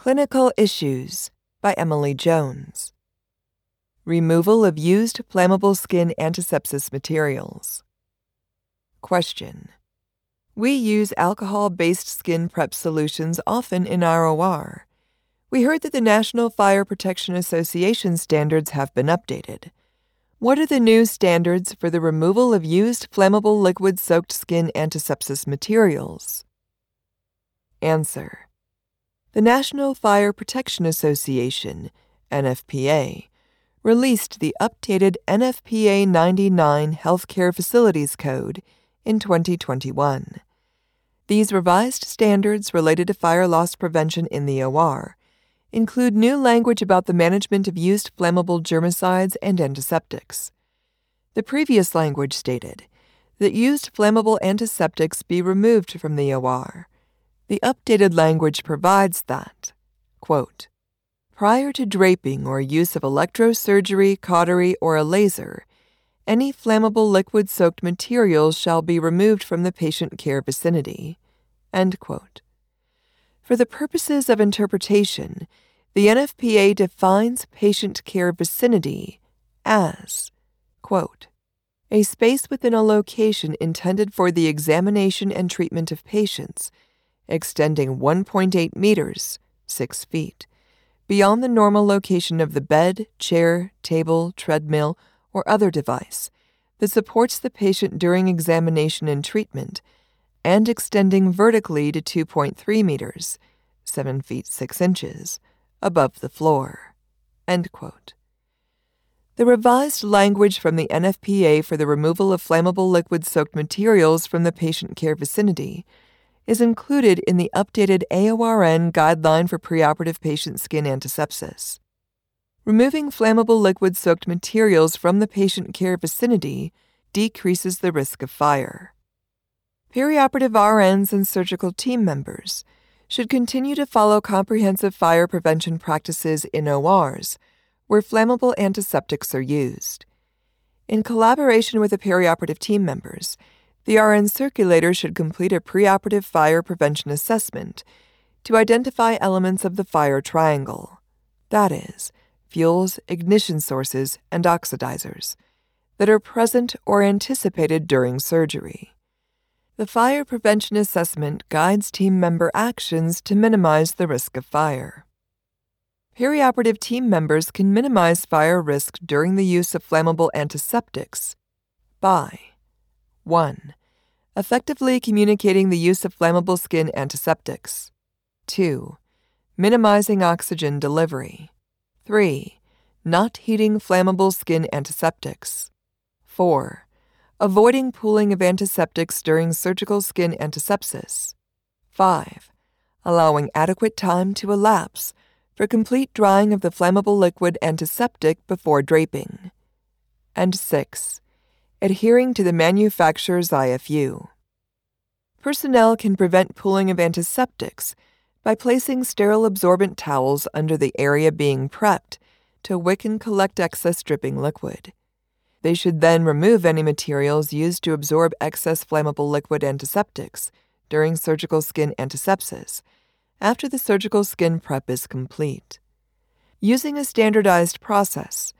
Clinical Issues by Emily Jones. Removal of used flammable skin antisepsis materials. Question. We use alcohol-based skin prep solutions often in our OR. We heard that the National Fire Protection Association standards have been updated. What are the new standards for the removal of used flammable liquid-soaked skin antisepsis materials? Answer. The National Fire Protection Association, NFPA, released the updated NFPA 99 Healthcare Facilities Code in 2021. These revised standards related to fire loss prevention in the OR include new language about the management of used flammable germicides and antiseptics. The previous language stated that used flammable antiseptics be removed from the OR. The updated language provides that, quote, prior to draping or use of electrosurgery, cautery, or a laser, any flammable liquid-soaked materials shall be removed from the patient care vicinity, end quote. For the purposes of interpretation, the NFPA defines patient care vicinity as, quote, a space within a location intended for the examination and treatment of patients, extending 1.8 meters, 6 feet, beyond the normal location of the bed, chair, table, treadmill, or other device that supports the patient during examination and treatment, and extending vertically to 2.3 meters, 7 feet 6 inches, above the floor, end quote. The revised language from the NFPA for the removal of flammable liquid-soaked materials from the patient care vicinity is included in the updated AORN guideline for preoperative patient skin antisepsis. Removing flammable liquid-soaked materials from the patient care vicinity decreases the risk of fire. Perioperative RNs and surgical team members should continue to follow comprehensive fire prevention practices in ORs where flammable antiseptics are used. In collaboration with the perioperative team members, the RN circulator should complete a preoperative fire prevention assessment to identify elements of the fire triangle, that is, fuels, ignition sources, and oxidizers, that are present or anticipated during surgery. The fire prevention assessment guides team member actions to minimize the risk of fire. Perioperative team members can minimize fire risk during the use of flammable antiseptics by 1. Effectively communicating the use of flammable skin antiseptics. 2. Minimizing oxygen delivery. 3. Not heating flammable skin antiseptics. 4. Avoiding pooling of antiseptics during surgical skin antisepsis. 5. Allowing adequate time to elapse for complete drying of the flammable liquid antiseptic before draping. And 6. Adhering to the manufacturer's IFU. Personnel can prevent pooling of antiseptics by placing sterile absorbent towels under the area being prepped to wick and collect excess dripping liquid. They should then remove any materials used to absorb excess flammable liquid antiseptics during surgical skin antisepsis after the surgical skin prep is complete. Using a standardized process,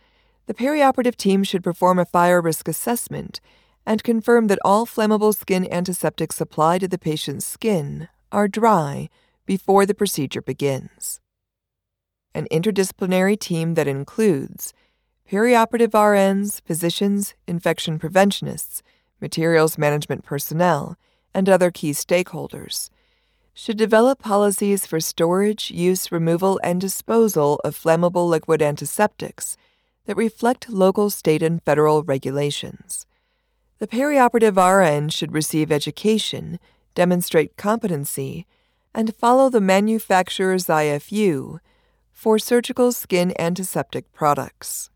the perioperative team should perform a fire risk assessment and confirm that all flammable skin antiseptics applied to the patient's skin are dry before the procedure begins. An interdisciplinary team that includes perioperative RNs, physicians, infection preventionists, materials management personnel, and other key stakeholders should develop policies for storage, use, removal, and disposal of flammable liquid antiseptics that reflect local, state, and federal regulations. The perioperative RN should receive education, demonstrate competency, and follow the manufacturer's IFU for surgical skin antiseptic products.